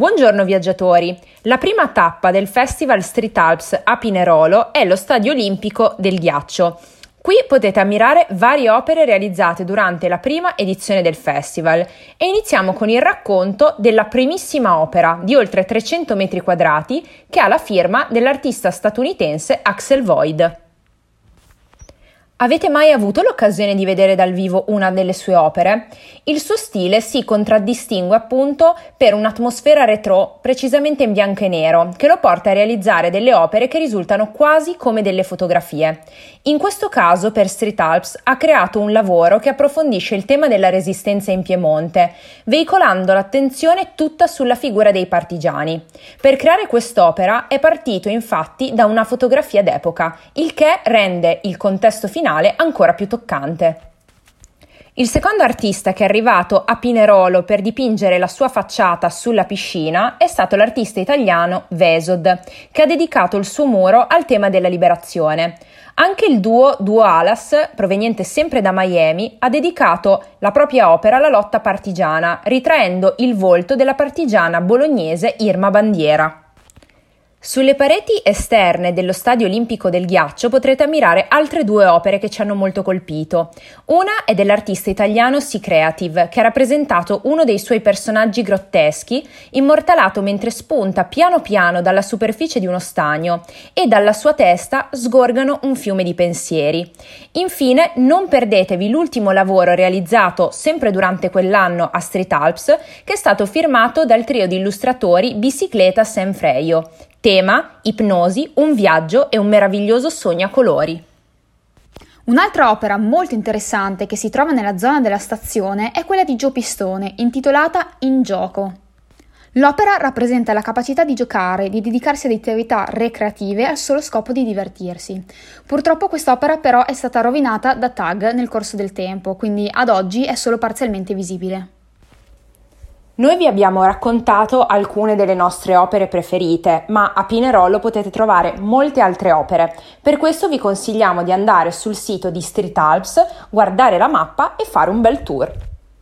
Buongiorno viaggiatori! La prima tappa del Festival Street Alps a Pinerolo è lo Stadio Olimpico del Ghiaccio. Qui potete ammirare varie opere realizzate durante la prima edizione del festival e iniziamo con il racconto della primissima opera di oltre 300 metri quadrati che ha la firma dell'artista statunitense Axel Void. Avete mai avuto l'occasione di vedere dal vivo una delle sue opere? Il suo stile si contraddistingue appunto per un'atmosfera retrò precisamente in bianco e nero, che lo porta a realizzare delle opere che risultano quasi come delle fotografie. In questo caso per Street Alps ha creato un lavoro che approfondisce il tema della resistenza in Piemonte, veicolando l'attenzione tutta sulla figura dei partigiani. Per creare quest'opera è partito infatti da una fotografia d'epoca, il che rende il contesto finale ancora più toccante. Il secondo artista che è arrivato a Pinerolo per dipingere la sua facciata sulla piscina è stato l'artista italiano Vesod, che ha dedicato il suo muro al tema della liberazione. Anche il Duo Alas, proveniente sempre da Miami, ha dedicato la propria opera alla lotta partigiana, ritraendo il volto della partigiana bolognese Irma Bandiera. Sulle pareti esterne dello Stadio Olimpico del Ghiaccio potrete ammirare altre due opere che ci hanno molto colpito. Una è dell'artista italiano Si Creative, che ha rappresentato uno dei suoi personaggi grotteschi, immortalato mentre spunta piano piano dalla superficie di uno stagno e dalla sua testa sgorgano un fiume di pensieri. Infine, non perdetevi l'ultimo lavoro realizzato sempre durante quell'anno a Street Alps, che è stato firmato dal trio di illustratori Bicicletta San Freio. Tema, ipnosi, un viaggio e un meraviglioso sogno a colori. Un'altra opera molto interessante che si trova nella zona della stazione è quella di Gio Pistone, intitolata In gioco. L'opera rappresenta la capacità di giocare, di dedicarsi ad attività recreative al solo scopo di divertirsi. Purtroppo quest'opera però è stata rovinata da tag nel corso del tempo, quindi ad oggi è solo parzialmente visibile. Noi vi abbiamo raccontato alcune delle nostre opere preferite, ma a Pinerolo potete trovare molte altre opere. Per questo vi consigliamo di andare sul sito di Street Alps, guardare la mappa e fare un bel tour.